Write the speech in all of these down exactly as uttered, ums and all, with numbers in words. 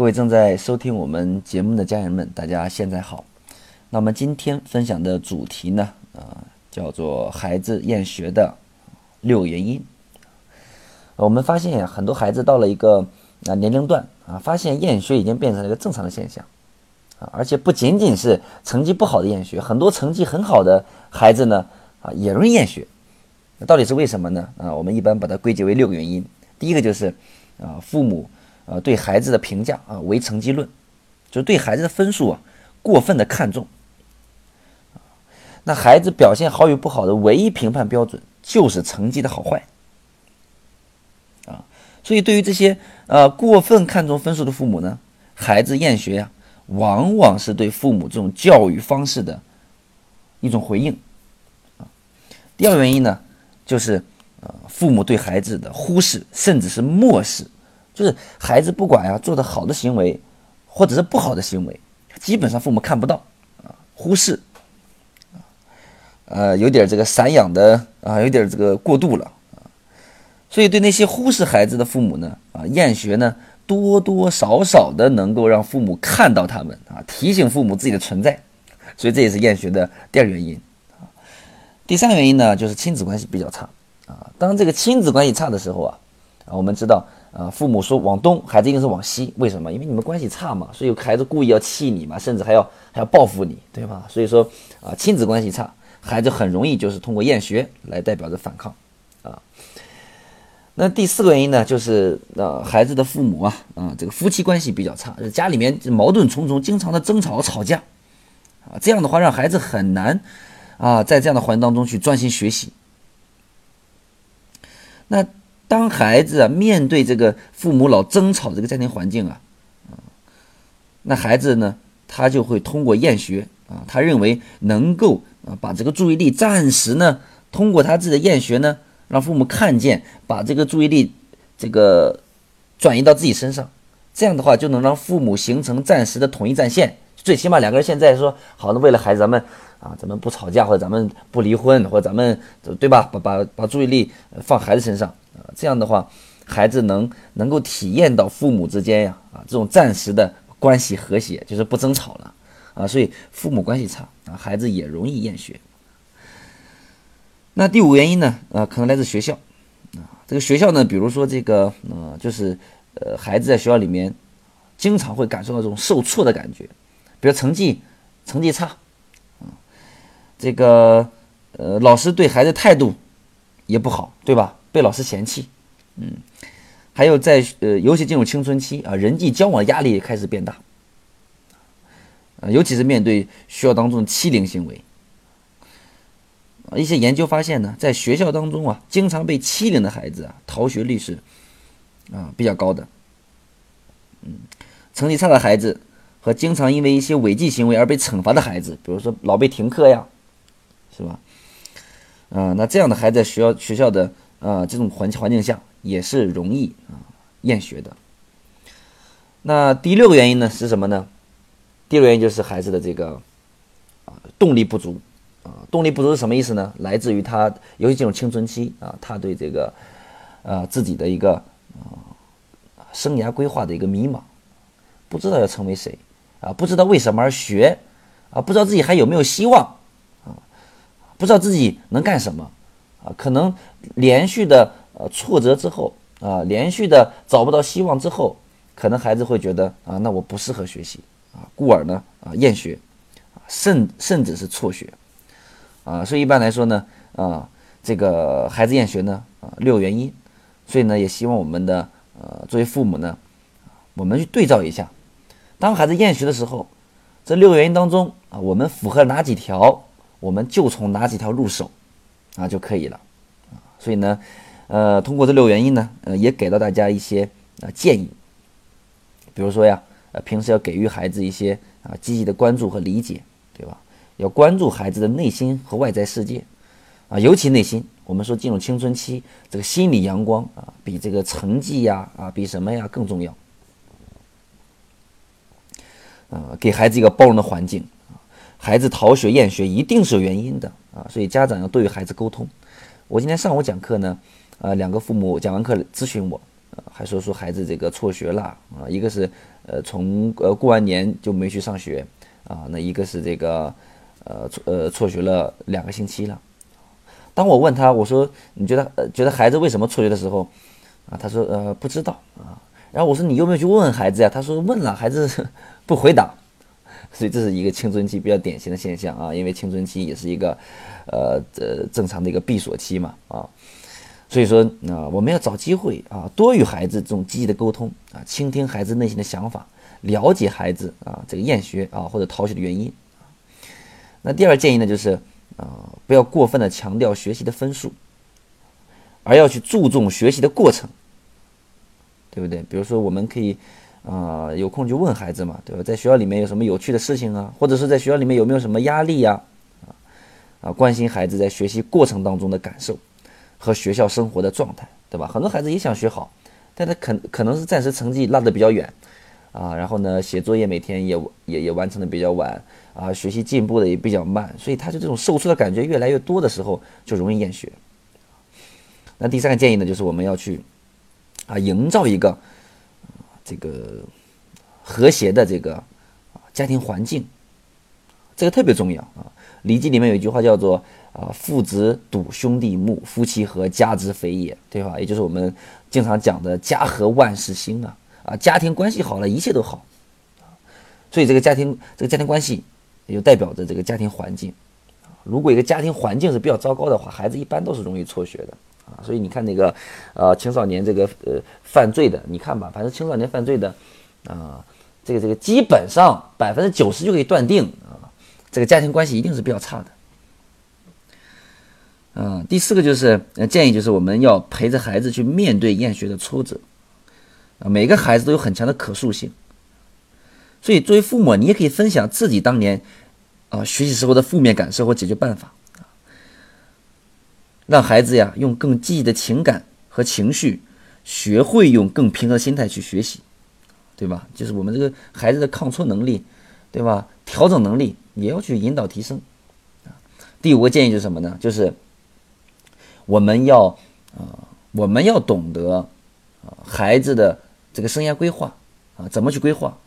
各位正在收听我们节目的家人们，大家现在好。那么今天分享的主题呢，呃、叫做孩子厌学的六原因。我们发现很多孩子到了一个、呃、年龄段啊，发现厌学已经变成了一个正常的现象啊，而且不仅仅是成绩不好的厌学，很多成绩很好的孩子呢啊也容易厌学。那到底是为什么呢？啊，我们一般把它归结为六个原因。第一个就是啊，父母啊对孩子的评价啊唯成绩论，就是对孩子的分数啊过分的看重。那孩子表现好与不好的唯一评判标准就是成绩的好坏。啊，所以对于这些呃、啊、过分看重分数的父母呢，孩子厌学呀、啊，往往是对父母这种教育方式的一种回应。啊，第二原因呢，就是呃，父母对孩子的忽视甚至是漠视，就是孩子不管呀、啊、做的好的行为，或者是不好的行为，基本上父母看不到啊，忽视，呃，有点这个散养的啊，有点这个过度了啊，所以对那些忽视孩子的父母呢，啊，厌学呢多多少少的能够让父母看到他们啊，提醒父母自己的存在，所以这也是厌学的第二原因。第三个原因呢，就是亲子关系比较差啊。当这个亲子关系差的时候啊，啊，我们知道啊，父母说往东，孩子一定是往西。为什么？因为你们关系差嘛，所以孩子故意要气你嘛，甚至还要还要报复你，对吧？所以说啊，亲子关系差，孩子很容易就是通过厌学来代表着反抗啊。那第四个原因呢，就是啊，孩子的父母啊，啊，这个夫妻关系比较差，家里面矛盾重重，经常的争吵吵架啊，这样的话让孩子很难。啊，在这样的环境当中去专心学习。那当孩子啊面对这个父母老争吵这个家庭环境啊，啊那孩子呢他就会通过厌学啊，他认为能够啊把这个注意力暂时呢通过他自己的厌学呢让父母看见，把这个注意力这个转移到自己身上，这样的话就能让父母形成暂时的统一战线。最起码两个人现在说好，那为了孩子咱们啊，咱们不吵架，或者咱们不离婚，或者咱们对吧，把把把注意力放孩子身上啊，这样的话孩子能能够体验到父母之间呀啊这种暂时的关系和谐，就是不争吵了啊，所以父母关系差啊，孩子也容易厌学。那第五原因呢，啊可能来自学校啊，这个学校呢，比如说这个呃就是呃孩子在学校里面经常会感受到这种受挫的感觉。比如成绩成绩差啊，这个呃老师对孩子态度也不好，对吧？被老师嫌弃，嗯，还有在呃尤其进入青春期啊，人际交往压力也开始变大，啊，尤其是面对学校当中的欺凌行为，啊，一些研究发现呢，在学校当中啊，经常被欺凌的孩子啊，逃学率是啊比较高的，嗯，成绩差的孩子。和经常因为一些违纪行为而被惩罚的孩子，比如说老被停课呀，是吧？啊、呃，那这样的孩子在学校学校的啊、呃、这种环环境下也是容易啊、呃、厌学的。那第六个原因呢是什么呢？第六个原因就是孩子的这个啊、呃、动力不足啊、呃，动力不足是什么意思呢？来自于他尤其进入青春期啊、呃，他对这个呃自己的一个呃生涯规划的一个迷茫，不知道要成为谁。啊，不知道为什么而学，啊，不知道自己还有没有希望，啊，不知道自己能干什么，啊，可能连续的呃挫折之后，啊，连续的找不到希望之后，可能孩子会觉得啊，那我不适合学习，啊，故而呢啊厌学，啊，甚甚至是辍学，啊，所以一般来说呢，啊，这个孩子厌学呢，啊，六原因，所以呢，也希望我们的呃作为父母呢，我们去对照一下。当孩子厌学的时候，这六个原因当中啊，我们符合哪几条，我们就从哪几条入手啊就可以了。啊、所以呢，呃，通过这六个原因呢，呃，也给到大家一些啊、呃、建议。比如说呀，呃，平时要给予孩子一些啊积极的关注和理解，对吧？要关注孩子的内心和外在世界啊，尤其内心。我们说进入青春期，这个心理阳光啊，比这个成绩呀啊，比什么呀更重要。呃，给孩子一个包容的环境，孩子逃学厌学一定是有原因的啊，所以家长要对与孩子沟通。我今天上午讲课呢，呃，两个父母讲完课咨询我呃、还说说孩子这个辍学了啊、呃，一个是呃从呃过完年就没去上学啊、呃，那一个是这个呃呃辍学了两个星期了。当我问他，我说你觉得、呃、觉得孩子为什么辍学的时候啊，他说呃不知道啊。然后我说你有没有去问问孩子呀、啊？他说问了，孩子不回答。所以这是一个青春期比较典型的现象啊，因为青春期也是一个，呃呃正常的一个闭锁期嘛啊，所以说啊、呃、我们要找机会啊，多与孩子这种积极的沟通啊，倾听孩子内心的想法，了解孩子啊这个厌学啊或者逃学的原因。那第二建议呢就是啊、呃、不要过分的强调学习的分数，而要去注重学习的过程，对不对？比如说我们可以。啊、呃，有空就问孩子嘛，对吧？在学校里面有什么有趣的事情啊，或者是在学校里面有没有什么压力呀、啊？啊，关心孩子在学习过程当中的感受和学校生活的状态，对吧？很多孩子也想学好，但他可可能是暂时成绩落得比较远啊，然后呢，写作业每天也也也完成的比较晚啊，学习进步的也比较慢，所以他就这种受挫的感觉越来越多的时候，就容易厌学。那第三个建议呢，就是我们要去啊，营造一个。这个和谐的这个家庭环境，这个特别重要啊！《礼记》里面有一句话叫做“啊，父子笃，兄弟睦，夫妻和，家之肥也”，对吧？也就是我们经常讲的“家和万事兴”啊啊，家庭关系好了，一切都好。所以这个家庭，这个家庭关系也就代表着这个家庭环境。如果一个家庭环境是比较糟糕的话，孩子一般都是容易辍学的。所以你看那个，呃，青少年这个呃犯罪的，你看吧，反正青少年犯罪的，啊、呃，这个这个基本上百分之九十就可以断定啊、呃，这个家庭关系一定是比较差的。嗯、呃，第四个就是、呃、建议就是我们要陪着孩子去面对厌学的挫折，啊、呃，每个孩子都有很强的可塑性，所以作为父母，你也可以分享自己当年啊、呃、学习时候的负面感受或解决办法。让孩子呀用更积极的情感和情绪，学会用更平和心态去学习，对吧？就是我们这个孩子的抗挫能力，对吧？调整能力也要去引导提升。第五个建议就是什么呢？就是我们要啊、呃，我们要懂得啊、呃、孩子的这个生涯规划啊、呃，怎么去规划，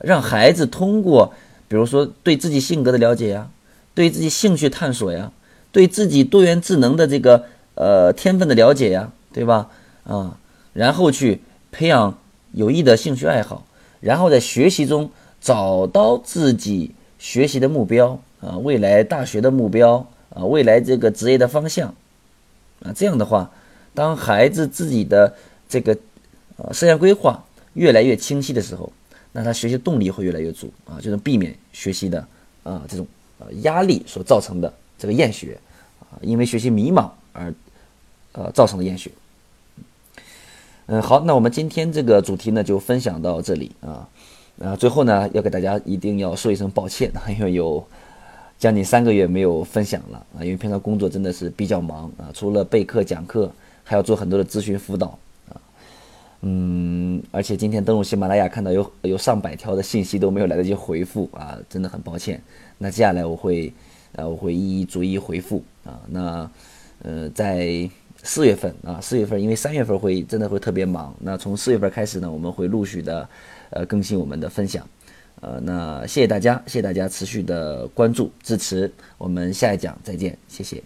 让孩子通过比如说对自己性格的了解呀，对自己兴趣探索呀。对自己多元智能的这个呃天分的了解呀，对吧？啊，然后去培养有益的兴趣爱好，然后在学习中找到自己学习的目标啊，未来大学的目标啊，未来这个职业的方向啊。这样的话，当孩子自己的这个呃生涯规划越来越清晰的时候，那他学习动力会越来越足啊，就能避免学习的啊这种呃压力所造成的。这个厌学啊，因为学习迷茫而呃造成的厌学。嗯，好，那我们今天这个主题呢就分享到这里啊。啊，最后呢要给大家一定要说一声抱歉，因为有将近三个月没有分享了啊，因为平常工作真的是比较忙啊，除了备课讲课，还要做很多的咨询辅导啊。嗯，而且今天登录喜马拉雅看到有有上百条的信息都没有来得及回复啊，真的很抱歉。那接下来我会。啊，我会一一逐一回复啊。那，呃，在四月份啊，四月份因为三月份会真的会特别忙。那从四月份开始呢，我们会陆续的呃更新我们的分享。呃，那谢谢大家，谢谢大家持续的关注支持，我们下一讲再见，谢谢。